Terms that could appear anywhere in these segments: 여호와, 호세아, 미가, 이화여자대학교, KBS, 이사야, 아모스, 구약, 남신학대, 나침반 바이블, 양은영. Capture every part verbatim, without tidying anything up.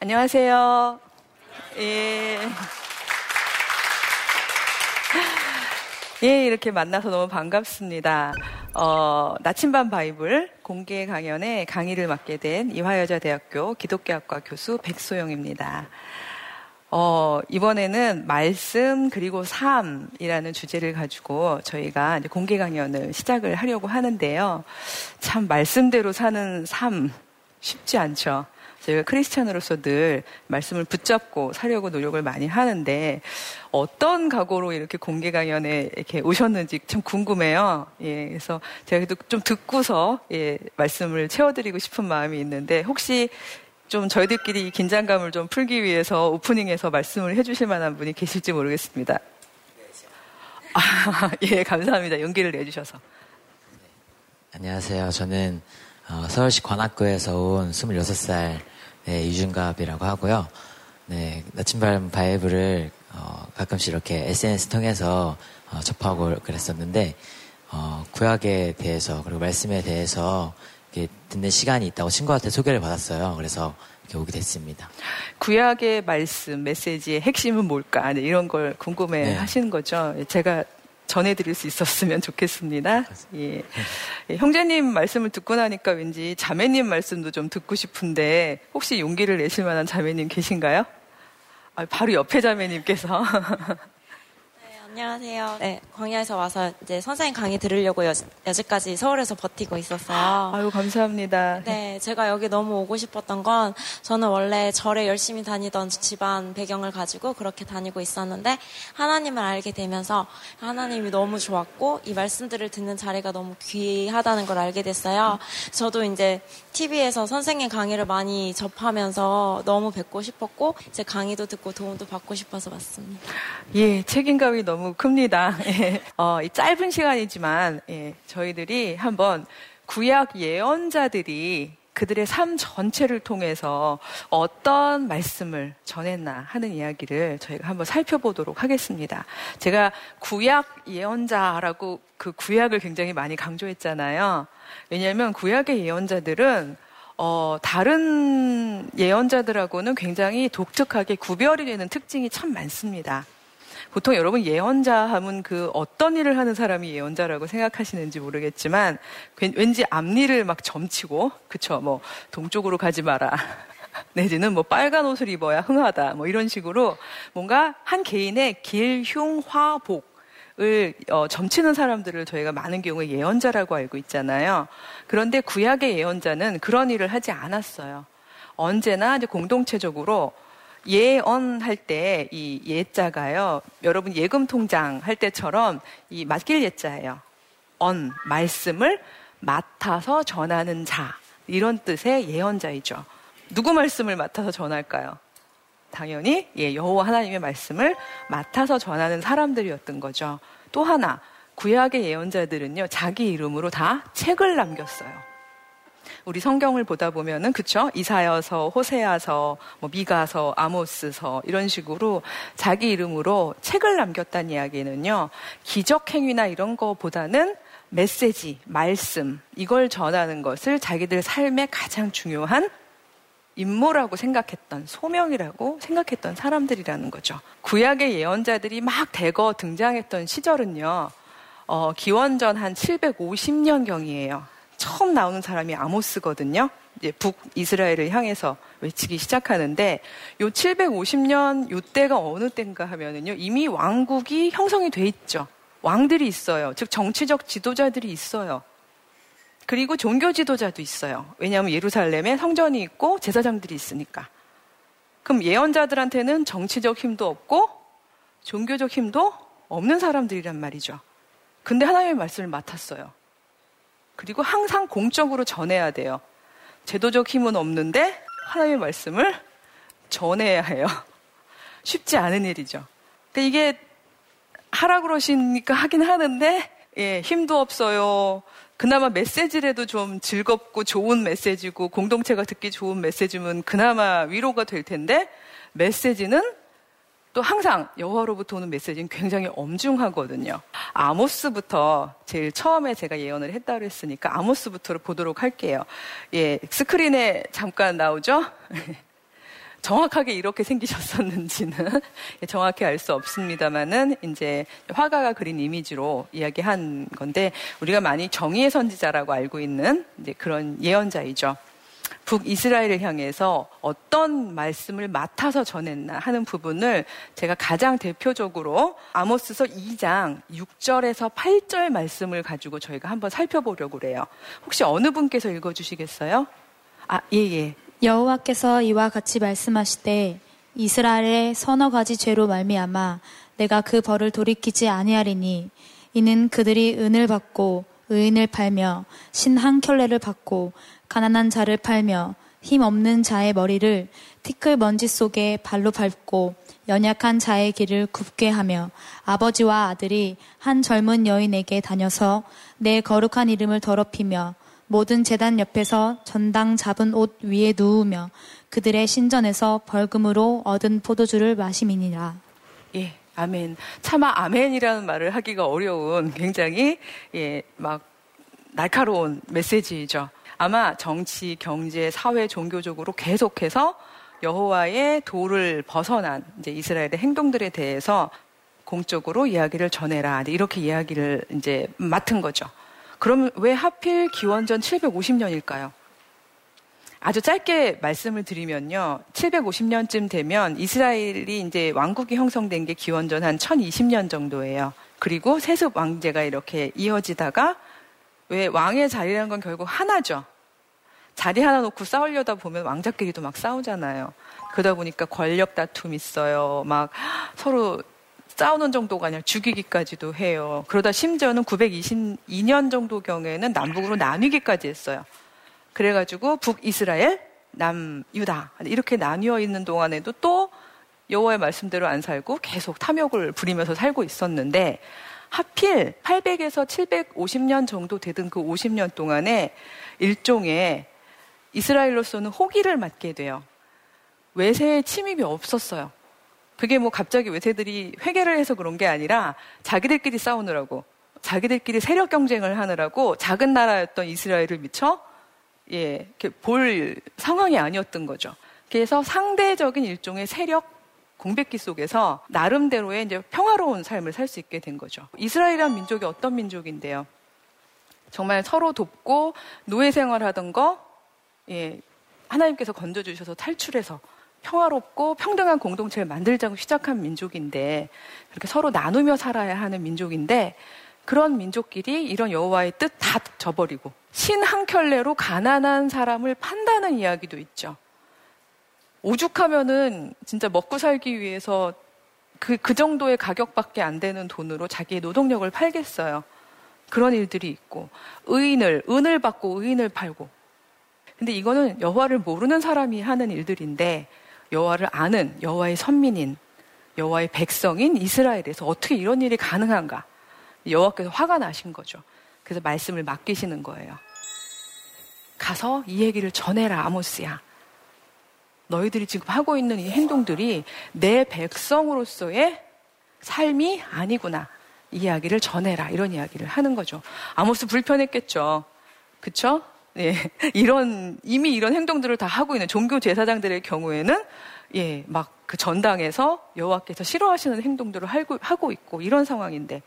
안녕하세요. 예. 예, 이렇게 만나서 너무 반갑습니다. 어, 나침반 바이블 공개 강연에 강의를 맡게 된 이화여자대학교 기독교학과 교수 백소영입니다. 어, 이번에는 말씀 그리고 삶이라는 주제를 가지고 저희가 이제 공개 강연을 시작을 하려고 하는데요. 참 말씀대로 사는 삶 쉽지 않죠. 저희가 크리스찬으로서 늘 말씀을 붙잡고 살려고 노력을 많이 하는데 어떤 각오로 이렇게 공개 강연에 이렇게 오셨는지 참 궁금해요. 예, 그래서 제가 좀 듣고서 예, 말씀을 채워드리고 싶은 마음이 있는데 혹시 좀 저희들끼리 긴장감을 좀 풀기 위해서 오프닝에서 말씀을 해주실 만한 분이 계실지 모르겠습니다. 아, 예, 감사합니다. 용기를 내주셔서. 안녕하세요. 저는 서울시 관악구에서 온 스물여섯 살 네, 이준갑이라고 하고요. 네, 나침반 바이블을 어, 가끔씩 이렇게 에스엔에스 통해서 어, 접하고 그랬었는데 어, 구약에 대해서 그리고 말씀에 대해서 듣는 시간이 있다고 친구한테 소개를 받았어요. 그래서 이렇게 오게 됐습니다. 구약의 말씀, 메시지의 핵심은 뭘까? 네, 이런 걸 궁금해 네. 하시는 거죠. 제가 전해드릴 수 있었으면 좋겠습니다. 예. 예, 형제님 말씀을 듣고 나니까 왠지 자매님 말씀도 좀 듣고 싶은데 혹시 용기를 내실 만한 자매님 계신가요? 아, 바로 옆에 자매님께서. 안녕하세요. 네, 광야에서 와서 이제 선생님 강의 들으려고 여, 여지까지 서울에서 버티고 있었어요. 아유, 감사합니다. 네, 제가 여기 너무 오고 싶었던 건 저는 원래 절에 열심히 다니던 집안 배경을 가지고 그렇게 다니고 있었는데 하나님을 알게 되면서 하나님이 너무 좋았고 이 말씀들을 듣는 자리가 너무 귀하다는 걸 알게 됐어요. 저도 이제 티비에서 선생님 강의를 많이 접하면서 너무 뵙고 싶었고 제 강의도 듣고 도움도 받고 싶어서 왔습니다. 예, 책임감이 너무 큽니다. 예. 어, 이 짧은 시간이지만 예, 저희들이 한번 구약 예언자들이 그들의 삶 전체를 통해서 어떤 말씀을 전했나 하는 이야기를 저희가 한번 살펴보도록 하겠습니다. 제가 구약 예언자라고 그 구약을 굉장히 많이 강조했잖아요. 왜냐하면 구약의 예언자들은 어, 다른 예언자들하고는 굉장히 독특하게 구별이 되는 특징이 참 많습니다. 보통 여러분 예언자 하면 그 어떤 일을 하는 사람이 예언자라고 생각하시는지 모르겠지만 왠지 앞니를 막 점치고 그쵸 뭐 동쪽으로 가지 마라 내지는 뭐 빨간 옷을 입어야 흥하다 뭐 이런 식으로 뭔가 한 개인의 길, 흉, 화, 복을 어, 점치는 사람들을 저희가 많은 경우에 예언자라고 알고 있잖아요. 그런데 구약의 예언자는 그런 일을 하지 않았어요. 언제나 이제 공동체적으로 예언할 때 이 예자가요, 여러분 예금 통장 할 때처럼 이 맡길 예자예요. 언, 말씀을 맡아서 전하는 자, 이런 뜻의 예언자이죠. 누구 말씀을 맡아서 전할까요? 당연히 예, 여호와 하나님의 말씀을 맡아서 전하는 사람들이었던 거죠. 또 하나, 구약의 예언자들은요, 자기 이름으로 다 책을 남겼어요. 우리 성경을 보다 보면은 그쵸? 이사야서, 호세아서, 뭐 미가서, 아모스서 이런 식으로 자기 이름으로 책을 남겼다는 이야기는요. 기적 행위나 이런 거보다는 메시지, 말씀 이걸 전하는 것을 자기들 삶의 가장 중요한 임무라고 생각했던, 소명이라고 생각했던 사람들이라는 거죠. 구약의 예언자들이 막 대거 등장했던 시절은요. 어, 기원전 한 칠백오십 년경이에요. 처음 나오는 사람이 아모스거든요. 이제 북이스라엘을 향해서 외치기 시작하는데 요 칠백오십 년 요때가 어느 때인가 하면은요. 이미 왕국이 형성이 돼 있죠. 왕들이 있어요. 즉 정치적 지도자들이 있어요. 그리고 종교 지도자도 있어요. 왜냐하면 예루살렘에 성전이 있고 제사장들이 있으니까. 그럼 예언자들한테는 정치적 힘도 없고 종교적 힘도 없는 사람들이란 말이죠. 근데 하나님의 말씀을 맡았어요. 그리고 항상 공적으로 전해야 돼요. 제도적 힘은 없는데 하나님의 말씀을 전해야 해요. 쉽지 않은 일이죠. 근데 이게 하라 그러시니까 하긴 하는데 예, 힘도 없어요. 그나마 메시지라도 좀 즐겁고 좋은 메시지고 공동체가 듣기 좋은 메시지면 그나마 위로가 될 텐데 메시지는 또 항상 여호와로부터 오는 메시지는 굉장히 엄중하거든요. 아모스부터 제일 처음에 제가 예언을 했다고 했으니까 아모스부터 보도록 할게요. 예, 스크린에 잠깐 나오죠? 정확하게 이렇게 생기셨었는지는 정확히 알 수 없습니다만은 이제 화가가 그린 이미지로 이야기한 건데, 우리가 많이 정의의 선지자라고 알고 있는 이제 그런 예언자이죠. 북이스라엘을 향해서 어떤 말씀을 맡아서 전했나 하는 부분을 제가 가장 대표적으로 아모스서 이 장 육 절에서 팔 절 말씀을 가지고 저희가 한번 살펴보려고 그래요. 혹시 어느 분께서 읽어주시겠어요? 아, 예, 예. 여호와께서 이와 같이 말씀하시되, 이스라엘의 서너 가지 죄로 말미암아 내가 그 벌을 돌이키지 아니하리니, 이는 그들이 은을 받고 의인을 팔며 신 한 켤레를 받고 가난한 자를 팔며 힘 없는 자의 머리를 티끌 먼지 속에 발로 밟고 연약한 자의 길을 굽게 하며, 아버지와 아들이 한 젊은 여인에게 다녀서 내 거룩한 이름을 더럽히며 모든 제단 옆에서 전당 잡은 옷 위에 누우며 그들의 신전에서 벌금으로 얻은 포도주를 마심이니라. 예, 아멘. 차마 아멘이라는 말을 하기가 어려운 굉장히 예, 막 날카로운 메시지이죠. 아마 정치, 경제, 사회, 종교적으로 계속해서 여호와의 도를 벗어난 이제 이스라엘의 행동들에 대해서 공적으로 이야기를 전해라, 이렇게 이야기를 이제 맡은 거죠. 그럼 왜 하필 기원전 칠백오십 년일까요? 아주 짧게 말씀을 드리면요, 칠백오십 년쯤 되면 이스라엘이 이제 왕국이 형성된 게 기원전 한 천이십 년 정도예요. 그리고 세습 왕제가 이렇게 이어지다가, 왜 왕의 자리라는 건 결국 하나죠. 자리 하나 놓고 싸우려다 보면 왕자끼리도 막 싸우잖아요. 그러다 보니까 권력 다툼 있어요. 막 서로 싸우는 정도가 아니라 죽이기까지도 해요. 그러다 심지어는 구백이십이 년 정도경에는 남북으로 나뉘기까지 했어요. 그래가지고 북이스라엘, 남유다 이렇게 나뉘어 있는 동안에도 또 여호와의 말씀대로 안 살고 계속 탐욕을 부리면서 살고 있었는데, 하필 팔백에서 칠백오십 년 정도 되던 그 오십 년 동안에 일종의 이스라엘로서는 호기를 맞게 돼요. 외세의 침입이 없었어요. 그게 뭐 갑자기 외세들이 회개를 해서 그런 게 아니라 자기들끼리 싸우느라고, 자기들끼리 세력 경쟁을 하느라고 작은 나라였던 이스라엘을 미처 예, 이렇게 볼 상황이 아니었던 거죠. 그래서 상대적인 일종의 세력 공백기 속에서 나름대로의 이제 평화로운 삶을 살 수 있게 된 거죠. 이스라엘이란 민족이 어떤 민족인데요? 정말 서로 돕고 노예 생활하던 거, 예, 하나님께서 건져주셔서 탈출해서 평화롭고 평등한 공동체를 만들자고 시작한 민족인데, 그렇게 서로 나누며 살아야 하는 민족인데, 그런 민족끼리 이런 여호와의 뜻 다 저버리고 신 한 켤레로 가난한 사람을 판다는 이야기도 있죠. 오죽하면은 진짜 먹고 살기 위해서 그, 그 정도의 가격밖에 안 되는 돈으로 자기의 노동력을 팔겠어요. 그런 일들이 있고, 의인을, 은을 받고 의인을 팔고. 근데 이거는 여호와를 모르는 사람이 하는 일들인데, 여호와를 아는 여호와의 선민인, 여호와의 백성인 이스라엘에서 어떻게 이런 일이 가능한가? 여호와께서 화가 나신 거죠. 그래서 말씀을 맡기시는 거예요. 가서 이 얘기를 전해라, 아모스야. 너희들이 지금 하고 있는 이 행동들이 내 백성으로서의 삶이 아니구나. 이 이야기를 전해라, 이런 이야기를 하는 거죠. 아모스 불편했겠죠. 그쵸? 예, 이런, 이미 이런 행동들을 다 하고 있는 종교 제사장들의 경우에는, 예, 막 그 전당에서 여호와께서 싫어하시는 행동들을 하고, 하고 있고, 이런 상황인데,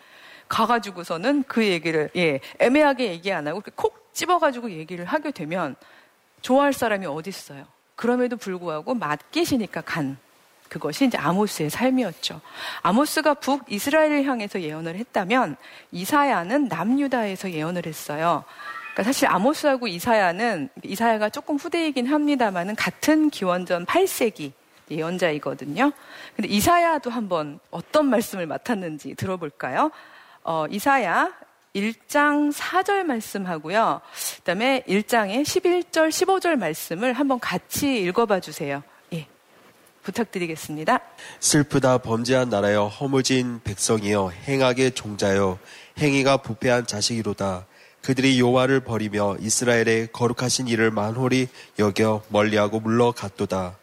가가지고서는 그 얘기를, 예, 애매하게 얘기 안 하고, 콕 집어가지고 얘기를 하게 되면, 좋아할 사람이 어딨어요. 그럼에도 불구하고 맡기시니까 간. 그것이 이제 아모스의 삶이었죠. 아모스가 북이스라엘을 향해서 예언을 했다면, 이사야는 남유다에서 예언을 했어요. 그러니까 사실 아모스하고 이사야는, 이사야가 조금 후대이긴 합니다만은 같은 기원전 팔 세기 예언자이거든요. 근데 이사야도 한번 어떤 말씀을 맡았는지 들어볼까요? 어, 이사야 일 장 사 절 말씀하고요, 그다음에 일 장의 십일 절, 십오 절 말씀을 한번 같이 읽어봐 주세요. 예, 부탁드리겠습니다. 슬프다 범죄한 나라여, 허무진 백성이여, 행악의 종자여, 행위가 부패한 자식이로다. 그들이 여호와를 버리며 이스라엘의 거룩하신 이를 만홀히 여겨 멀리하고 물러갔도다.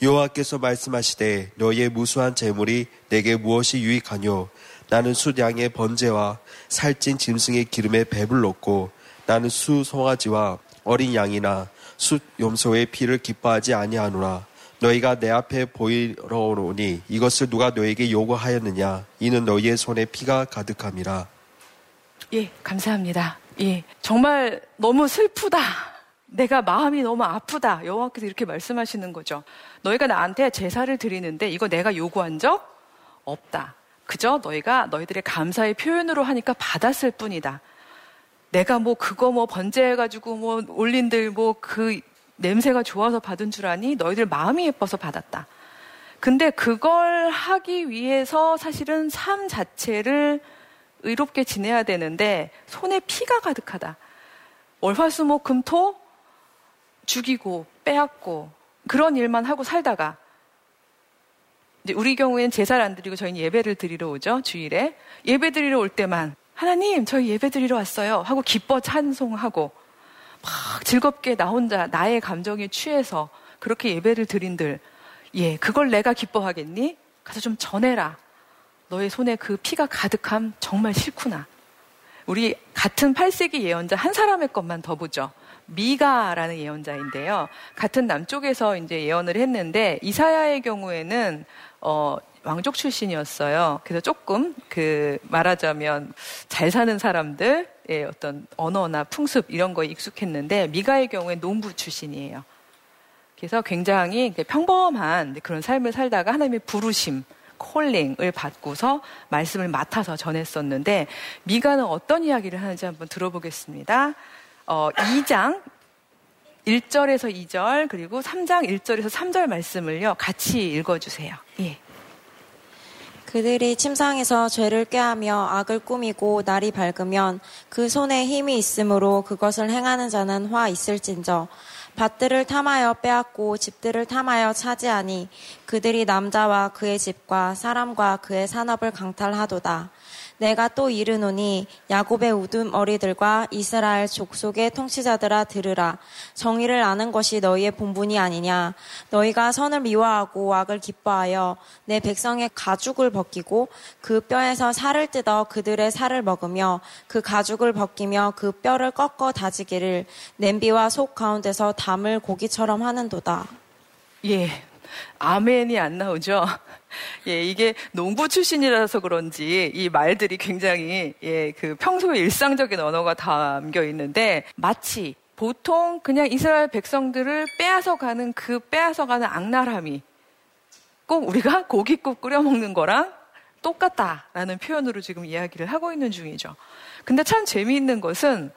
여호와께서 말씀하시되, 너희의 무수한 재물이 내게 무엇이 유익하뇨? 나는 숫 양의 번제와 살찐 짐승의 기름에 배불렀고, 나는 수 송아지와 어린 양이나 숫 염소의 피를 기뻐하지 아니하노라. 너희가 내 앞에 보이러 오니 이것을 누가 너에게 요구하였느냐? 이는 너희의 손에 피가 가득함이라. 예, 감사합니다. 예, 정말 너무 슬프다. 내가 마음이 너무 아프다. 여호와께서 이렇게 말씀하시는 거죠. 너희가 나한테 제사를 드리는데 이거 내가 요구한 적 없다. 그저 너희가 너희들의 감사의 표현으로 하니까 받았을 뿐이다. 내가 뭐 그거 뭐 번제해가지고 뭐 올린들 뭐 그 냄새가 좋아서 받은 줄 아니? 너희들 마음이 예뻐서 받았다. 근데 그걸 하기 위해서 사실은 삶 자체를 의롭게 지내야 되는데 손에 피가 가득하다. 월화수목금토 죽이고 빼앗고 그런 일만 하고 살다가 이제 우리 경우에는 제사를 안 드리고 저희는 예배를 드리러 오죠. 주일에 예배 드리러 올 때만 하나님 저희 예배 드리러 왔어요 하고 기뻐 찬송하고 막 즐겁게 나 혼자 나의 감정에 취해서 그렇게 예배를 드린들, 예, 그걸 내가 기뻐하겠니? 가서 좀 전해라. 너의 손에 그 피가 가득함 정말 싫구나. 우리 같은 팔 세기 예언자 한 사람의 것만 더 보죠. 미가라는 예언자인데요. 같은 남쪽에서 이제 예언을 했는데 이사야의 경우에는 어, 왕족 출신이었어요. 그래서 조금 그 말하자면 잘 사는 사람들의 어떤 언어나 풍습 이런 거에 익숙했는데 미가의 경우에 농부 출신이에요. 그래서 굉장히 평범한 그런 삶을 살다가 하나님의 부르심 콜링을 받고서 말씀을 맡아서 전했었는데 미가는 어떤 이야기를 하는지 한번 들어보겠습니다. 어, 이 장 일 절에서 이 절 그리고 삼 장 일 절에서 삼 절 말씀을요 같이 읽어주세요. 예. 그들이 침상에서 죄를 꾀하며 악을 꾸미고 날이 밝으면 그 손에 힘이 있으므로 그것을 행하는 자는 화 있을진저 밭들을 탐하여 빼앗고 집들을 탐하여 차지하니 그들이 남자와 그의 집과 사람과 그의 산업을 강탈하도다. 내가 또 이르노니 야곱의 우두머리들과 이스라엘 족속의 통치자들아 들으라. 정의를 아는 것이 너희의 본분이 아니냐. 너희가 선을 미워하고 악을 기뻐하여 내 백성의 가죽을 벗기고 그 뼈에서 살을 뜯어 그들의 살을 먹으며 그 가죽을 벗기며 그 뼈를 꺾어 다지기를 냄비와 속 가운데서 담을 고기처럼 하는도다. 예, 아멘이 안 나오죠. 예, 이게 농부 출신이라서 그런지 이 말들이 굉장히 예, 그 평소의 일상적인 언어가 담겨 있는데 마치 보통 그냥 이스라엘 백성들을 빼앗아 가는 그 빼앗아 가는 악랄함이 꼭 우리가 고깃국 끓여 먹는 거랑 똑같다라는 표현으로 지금 이야기를 하고 있는 중이죠. 근데 참 재미있는 것은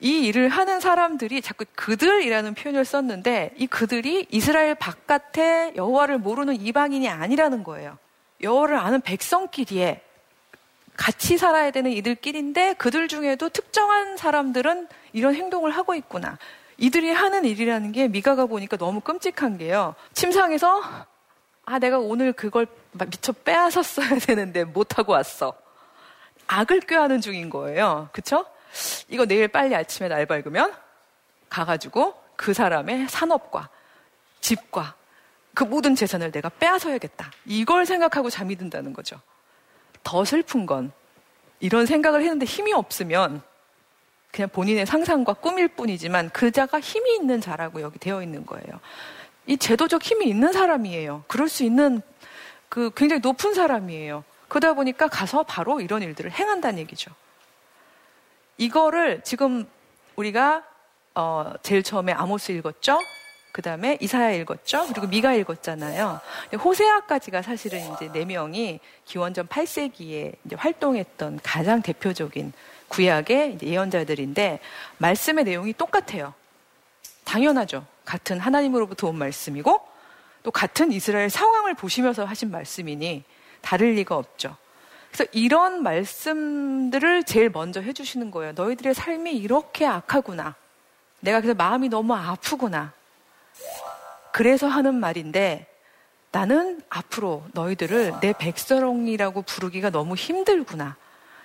이 일을 하는 사람들이 자꾸 그들이라는 표현을 썼는데 이 그들이 이스라엘 바깥에 여호와를 모르는 이방인이 아니라는 거예요. 여호와를 아는 백성끼리에 같이 살아야 되는 이들끼리인데 그들 중에도 특정한 사람들은 이런 행동을 하고 있구나. 이들이 하는 일이라는 게 미가가 보니까 너무 끔찍한 게요. 침상에서 아 내가 오늘 그걸 미처 빼앗았어야 되는데 못하고 왔어. 악을 꾀하는 중인 거예요. 그렇죠? 이거 내일 빨리 아침에 날 밝으면 가가지고 그 사람의 산업과 집과 그 모든 재산을 내가 빼앗아야겠다. 이걸 생각하고 잠이 든다는 거죠. 더 슬픈 건 이런 생각을 했는데 힘이 없으면 그냥 본인의 상상과 꿈일 뿐이지만 그 자가 힘이 있는 자라고 여기 되어 있는 거예요. 이 제도적 힘이 있는 사람이에요. 그럴 수 있는 그 굉장히 높은 사람이에요. 그러다 보니까 가서 바로 이런 일들을 행한다는 얘기죠. 이거를 지금 우리가 어 제일 처음에 아모스 읽었죠? 그 다음에 이사야 읽었죠? 그리고 미가 읽었잖아요. 호세아까지가 사실은 이제 네 명이 기원전 팔 세기에 이제 활동했던 가장 대표적인 구약의 이제 예언자들인데 말씀의 내용이 똑같아요. 당연하죠. 같은 하나님으로부터 온 말씀이고 또 같은 이스라엘 상황을 보시면서 하신 말씀이니 다를 리가 없죠. 그래서 이런 말씀들을 제일 먼저 해주시는 거예요. 너희들의 삶이 이렇게 악하구나. 내가 그래서 마음이 너무 아프구나. 그래서 하는 말인데 나는 앞으로 너희들을 내 백성이라고 부르기가 너무 힘들구나.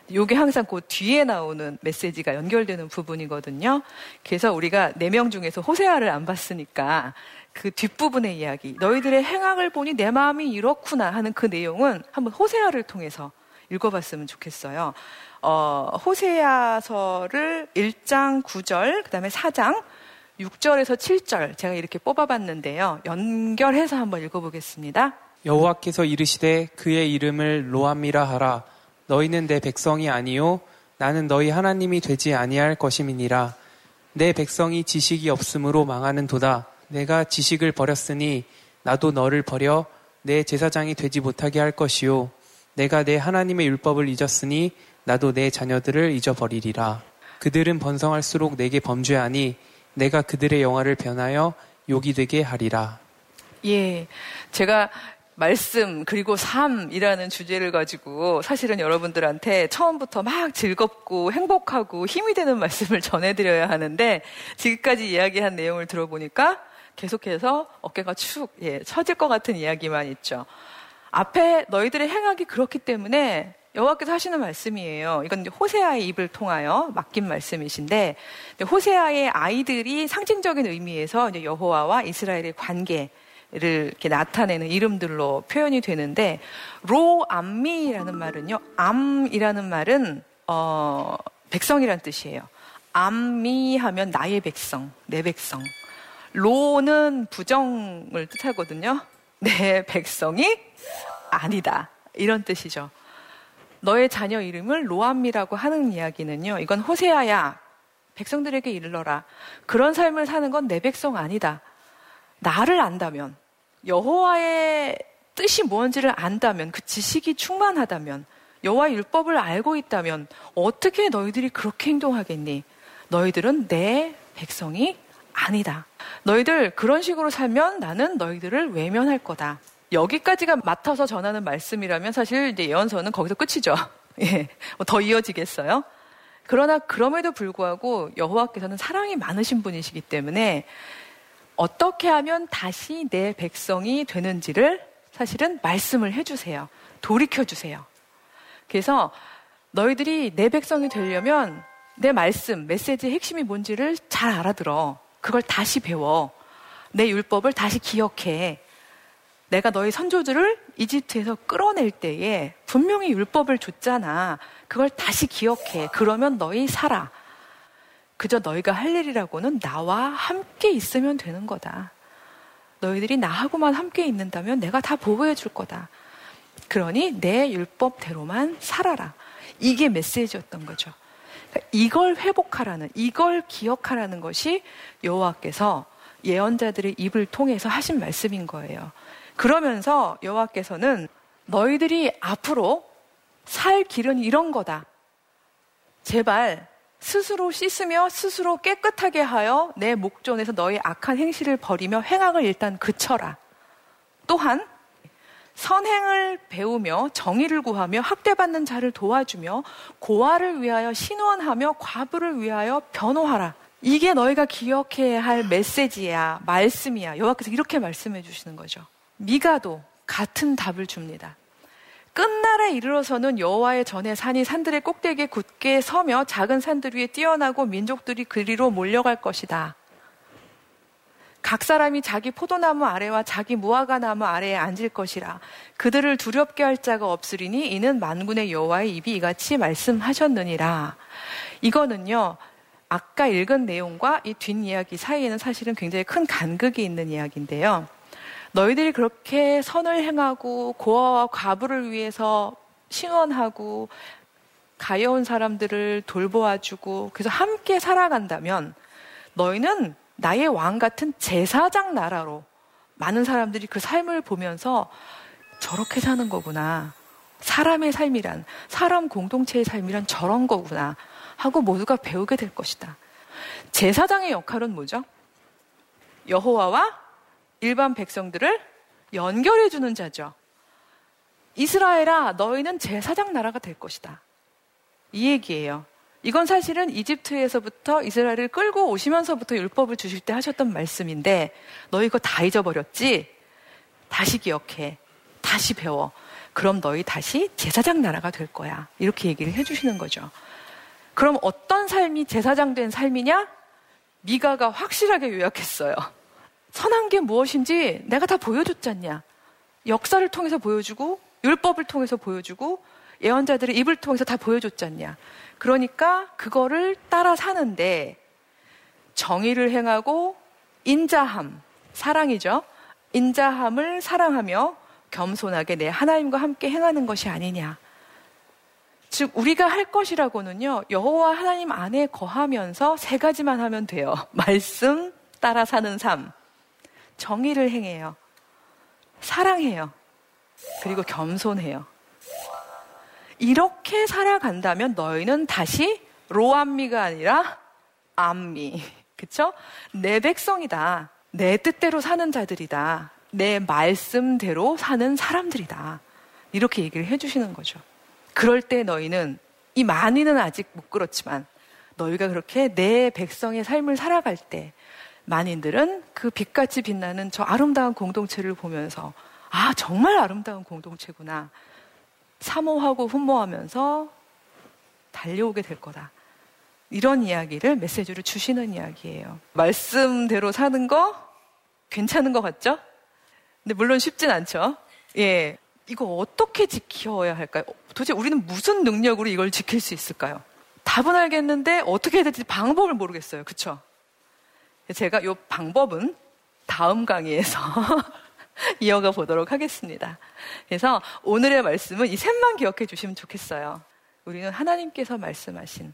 이게 항상 그 뒤에 나오는 메시지가 연결되는 부분이거든요. 그래서 우리가 네 명 중에서 호세아를 안 봤으니까 그 뒷부분의 이야기, 너희들의 행악을 보니 내 마음이 이렇구나 하는 그 내용은 한번 호세아를 통해서 읽어봤으면 좋겠어요. 어, 호세아서를 일 장 구 절, 그 다음에 사 장, 육 절에서 칠 절 제가 이렇게 뽑아봤는데요. 연결해서 한번 읽어보겠습니다. 여호와께서 이르시되 그의 이름을 로암미라 하라. 너희는 내 백성이 아니요 나는 너희 하나님이 되지 아니할 것임이니라. 내 백성이 지식이 없으므로 망하는 도다. 내가 지식을 버렸으니 나도 너를 버려 내 제사장이 되지 못하게 할 것이요. 내가 내 하나님의 율법을 잊었으니 나도 내 자녀들을 잊어버리리라. 그들은 번성할수록 내게 범죄하니 내가 그들의 영화를 변하여 욕이 되게 하리라. 예, 제가 말씀 그리고 삶이라는 주제를 가지고 사실은 여러분들한테 처음부터 막 즐겁고 행복하고 힘이 되는 말씀을 전해드려야 하는데 지금까지 이야기한 내용을 들어보니까 계속해서 어깨가 축 예, 처질 것 같은 이야기만 있죠. 앞에 너희들의 행악이 그렇기 때문에 여호와께서 하시는 말씀이에요. 이건 호세아의 입을 통하여 맡긴 말씀이신데 호세아의 아이들이 상징적인 의미에서 이제 여호와와 이스라엘의 관계 를 이렇게 나타내는 이름들로 표현이 되는데 로암미라는 말은요. 암이라는 말은 어, 백성이란 뜻이에요. 암미 하면 나의 백성, 내 백성. 로는 부정을 뜻하거든요. 내 백성이 아니다. 이런 뜻이죠. 너의 자녀 이름을 로암미라고 하는 이야기는요. 이건 호세아야. 백성들에게 일러라. 그런 삶을 사는 건 내 백성 아니다. 나를 안다면 여호와의 뜻이 뭔지를 안다면 그 지식이 충만하다면 여호와의 율법을 알고 있다면 어떻게 너희들이 그렇게 행동하겠니? 너희들은 내 백성이 아니다. 너희들 그런 식으로 살면 나는 너희들을 외면할 거다. 여기까지가 맡아서 전하는 말씀이라면 사실 이제 예언서는 거기서 끝이죠. 예, 더 이어지겠어요? 그러나 그럼에도 불구하고 여호와께서는 사랑이 많으신 분이시기 때문에 어떻게 하면 다시 내 백성이 되는지를 사실은 말씀을 해주세요. 돌이켜주세요. 그래서 너희들이 내 백성이 되려면 내 말씀, 메시지의 핵심이 뭔지를 잘 알아들어. 그걸 다시 배워. 내 율법을 다시 기억해. 내가 너희 선조들을 이집트에서 끌어낼 때에 분명히 율법을 줬잖아. 그걸 다시 기억해. 그러면 너희 살아. 그저 너희가 할 일이라고는 나와 함께 있으면 되는 거다. 너희들이 나하고만 함께 있는다면 내가 다 보호해 줄 거다. 그러니 내 율법대로만 살아라. 이게 메시지였던 거죠. 그러니까 이걸 회복하라는, 이걸 기억하라는 것이 여호와께서 예언자들의 입을 통해서 하신 말씀인 거예요. 그러면서 여호와께서는 너희들이 앞으로 살 길은 이런 거다. 제발 스스로 씻으며 스스로 깨끗하게 하여 내 목전에서 너의 악한 행실을 버리며 횡악을 일단 그쳐라. 또한 선행을 배우며 정의를 구하며 학대받는 자를 도와주며 고아를 위하여 신원하며 과부를 위하여 변호하라. 이게 너희가 기억해야 할 메시지야, 말씀이야. 여호와께서 이렇게 말씀해 주시는 거죠. 미가도 같은 답을 줍니다. 끝날에 이르러서는 여호와의 전에 산이 산들의 꼭대기에 굳게 서며 작은 산들 위에 뛰어나고 민족들이 그리로 몰려갈 것이다. 각 사람이 자기 포도나무 아래와 자기 무화과나무 아래에 앉을 것이라. 그들을 두렵게 할 자가 없으리니 이는 만군의 여호와의 입이 이같이 말씀하셨느니라. 이거는요. 아까 읽은 내용과 이 뒷이야기 사이에는 사실은 굉장히 큰 간극이 있는 이야기인데요. 너희들이 그렇게 선을 행하고 고아와 과부를 위해서 신원하고 가여운 사람들을 돌보아주고 그래서 함께 살아간다면 너희는 나의 왕 같은 제사장 나라로 많은 사람들이 그 삶을 보면서 저렇게 사는 거구나. 사람의 삶이란, 사람 공동체의 삶이란 저런 거구나 하고 모두가 배우게 될 것이다. 제사장의 역할은 뭐죠? 여호와와 일반 백성들을 연결해주는 자죠. 이스라엘아, 너희는 제사장 나라가 될 것이다. 이 얘기예요. 이건 사실은 이집트에서부터 이스라엘을 끌고 오시면서부터 율법을 주실 때 하셨던 말씀인데 너희 이거 다 잊어버렸지? 다시 기억해. 다시 배워. 그럼 너희 다시 제사장 나라가 될 거야. 이렇게 얘기를 해주시는 거죠. 그럼 어떤 삶이 제사장 된 삶이냐? 미가가 확실하게 요약했어요. 선한 게 무엇인지 내가 다 보여줬잖냐. 역사를 통해서 보여주고 율법을 통해서 보여주고 예언자들의 입을 통해서 다 보여줬잖냐. 그러니까 그거를 따라 사는데 정의를 행하고 인자함, 사랑이죠. 인자함을 사랑하며 겸손하게 내 하나님과 함께 행하는 것이 아니냐. 즉 우리가 할 것이라고는요, 여호와 하나님 안에 거하면서 세 가지만 하면 돼요. 말씀 따라 사는 삶, 정의를 행해요, 사랑해요, 그리고 겸손해요. 이렇게 살아간다면 너희는 다시 로암미가 아니라 암미, 그쵸? 내 백성이다, 내 뜻대로 사는 자들이다, 내 말씀대로 사는 사람들이다, 이렇게 얘기를 해주시는 거죠. 그럴 때 너희는, 이 만위는 아직 못 그렇지만 너희가 그렇게 내 백성의 삶을 살아갈 때 만인들은 그 빛같이 빛나는 저 아름다운 공동체를 보면서 아, 정말 아름다운 공동체구나, 사모하고 흠모하면서 달려오게 될 거다. 이런 이야기를, 메시지를 주시는 이야기예요. 말씀대로 사는 거 괜찮은 것 같죠? 근데 물론 쉽진 않죠. 예, 이거 어떻게 지켜야 할까요? 도대체 우리는 무슨 능력으로 이걸 지킬 수 있을까요? 답은 알겠는데 어떻게 해야 될지 방법을 모르겠어요. 그쵸? 제가 이 방법은 다음 강의에서 이어가 보도록 하겠습니다. 그래서 오늘의 말씀은 이 셋만 기억해 주시면 좋겠어요. 우리는 하나님께서 말씀하신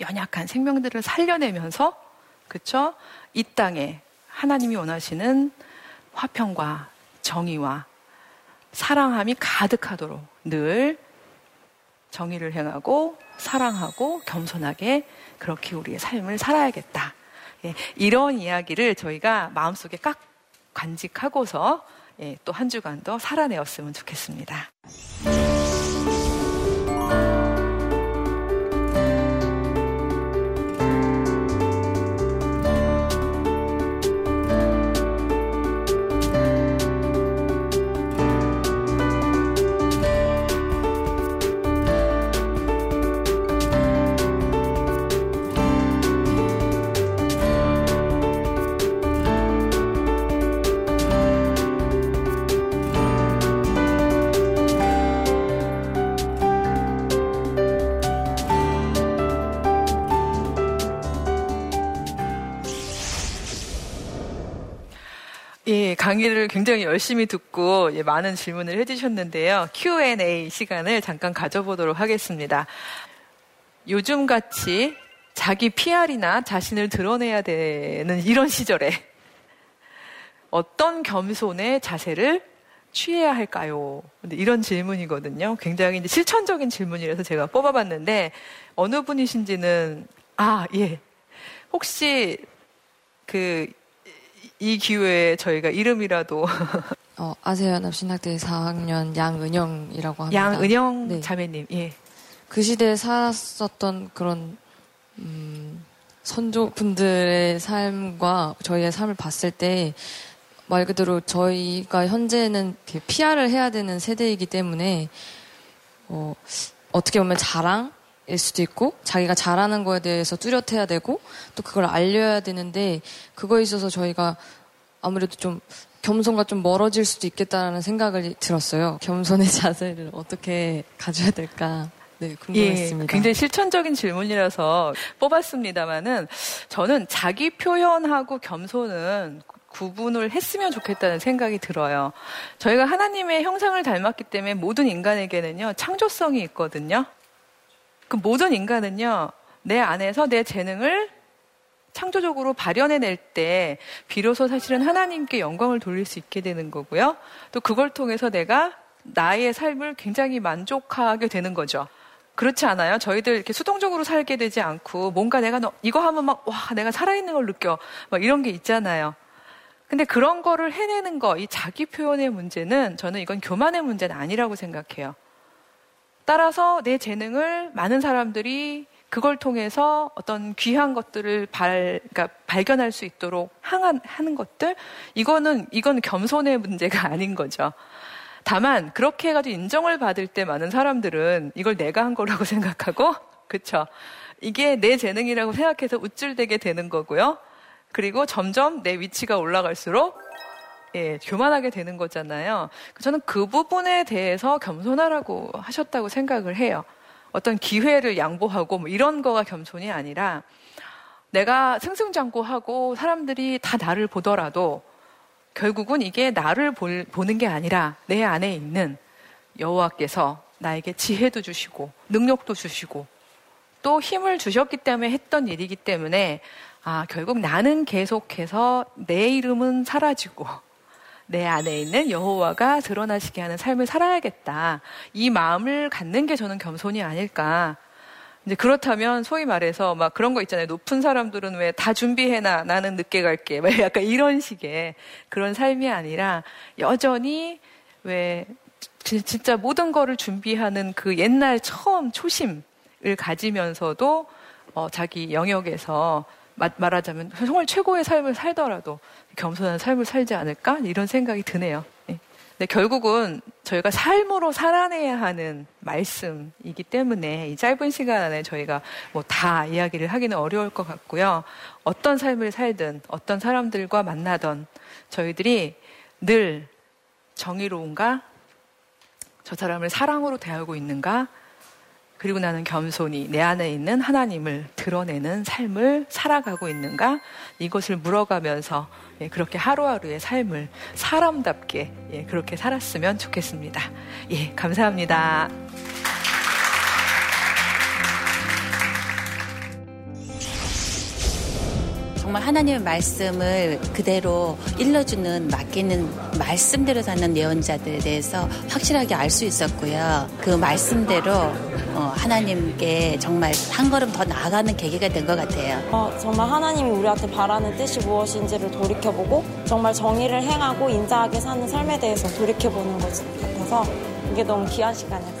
연약한 생명들을 살려내면서, 그쵸? 이 땅에 하나님이 원하시는 화평과 정의와 사랑함이 가득하도록 늘 정의를 행하고 사랑하고 겸손하게 그렇게 우리의 삶을 살아야겠다. 예, 이런 이야기를 저희가 마음속에 깍 간직하고서 예, 또 한 주간 더 살아내었으면 좋겠습니다. 강의를 굉장히 열심히 듣고 많은 질문을 해주셨는데요. 큐 앤 에이 시간을 잠깐 가져보도록 하겠습니다. 요즘같이 자기 피 알이나 자신을 드러내야 되는 이런 시절에 어떤 겸손의 자세를 취해야 할까요? 이런 질문이거든요. 굉장히 실천적인 질문이라서 제가 뽑아봤는데 어느 분이신지는 아, 예. 혹시 그 이 기회에 저희가 이름이라도 어, 아세요? 남신학대 사 학년 양은영이라고 합니다. 양은영 네. 자매님. 예. 그 시대에 살았었던 그런 음, 선조분들의 삶과 저희의 삶을 봤을 때 말 그대로 저희가 현재는 피 알을 해야 되는 세대이기 때문에 어, 어떻게 보면 자랑? 일 수도 있고 자기가 잘하는 거에 대해서 뚜렷해야 되고 또 그걸 알려야 되는데 그거에 있어서 저희가 아무래도 좀 겸손과 좀 멀어질 수도 있겠다라는 생각을 들었어요. 겸손의 자세를 어떻게 가져야 될까? 네, 궁금했습니다. 예, 굉장히 실천적인 질문이라서 뽑았습니다만은 저는 자기 표현하고 겸손은 구분을 했으면 좋겠다는 생각이 들어요. 저희가 하나님의 형상을 닮았기 때문에 모든 인간에게는요 창조성이 있거든요. 그 모든 인간은요, 내 안에서 내 재능을 창조적으로 발현해낼 때 비로소 사실은 하나님께 영광을 돌릴 수 있게 되는 거고요. 또 그걸 통해서 내가 나의 삶을 굉장히 만족하게 되는 거죠. 그렇지 않아요? 저희들 이렇게 수동적으로 살게 되지 않고 뭔가 내가 너, 이거 하면 막 와, 내가 살아있는 걸 느껴. 막 이런 게 있잖아요. 근데 그런 거를 해내는 거, 이 자기 표현의 문제는 저는 이건 교만의 문제는 아니라고 생각해요. 따라서 내 재능을 많은 사람들이 그걸 통해서 어떤 귀한 것들을 발, 그러니까 발견할 수 있도록 항한, 하는 것들? 이거는, 이건 겸손의 문제가 아닌 거죠. 다만, 그렇게 해가지고 인정을 받을 때 많은 사람들은 이걸 내가 한 거라고 생각하고, 그쵸? 이게 내 재능이라고 생각해서 우쭐대게 되는 거고요. 그리고 점점 내 위치가 올라갈수록 예, 교만하게 되는 거잖아요. 저는 그 부분에 대해서 겸손하라고 하셨다고 생각을 해요. 어떤 기회를 양보하고 뭐 이런 거가 겸손이 아니라 내가 승승장구하고 사람들이 다 나를 보더라도 결국은 이게 나를 볼, 보는 게 아니라 내 안에 있는 여호와께서 나에게 지혜도 주시고 능력도 주시고 또 힘을 주셨기 때문에 했던 일이기 때문에 아, 결국 나는 계속해서 내 이름은 사라지고 내 안에 있는 여호와가 드러나시게 하는 삶을 살아야겠다. 이 마음을 갖는 게 저는 겸손이 아닐까. 이제 그렇다면 소위 말해서 막 그런 거 있잖아요. 높은 사람들은 왜 다 준비해놔. 나는 늦게 갈게. 막 약간 이런 식의 그런 삶이 아니라 여전히 왜 진짜 모든 거를 준비하는 그 옛날 처음 초심을 가지면서도 어, 자기 영역에서 말하자면 정말 최고의 삶을 살더라도 겸손한 삶을 살지 않을까? 이런 생각이 드네요. 근데 결국은 저희가 삶으로 살아내야 하는 말씀이기 때문에 이 짧은 시간 안에 저희가 뭐 다 이야기를 하기는 어려울 것 같고요. 어떤 삶을 살든 어떤 사람들과 만나던 저희들이 늘 정의로운가? 저 사람을 사랑으로 대하고 있는가? 그리고 나는 겸손히 내 안에 있는 하나님을 드러내는 삶을 살아가고 있는가? 이것을 물어가면서 그렇게 하루하루의 삶을 사람답게 그렇게 살았으면 좋겠습니다. 예, 감사합니다. 정말 하나님의 말씀을 그대로 일러주는, 맡기는 말씀대로 사는 예언자들에 대해서 확실하게 알 수 있었고요. 그 말씀대로 하나님께 정말 한 걸음 더 나아가는 계기가 된 것 같아요. 어, 정말 하나님이 우리한테 바라는 뜻이 무엇인지를 돌이켜보고 정말 정의를 행하고 인자하게 사는 삶에 대해서 돌이켜보는 것 같아서 이게 너무 귀한 시간이었어요.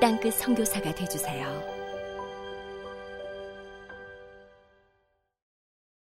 땅끝 선교사가 되어주세요.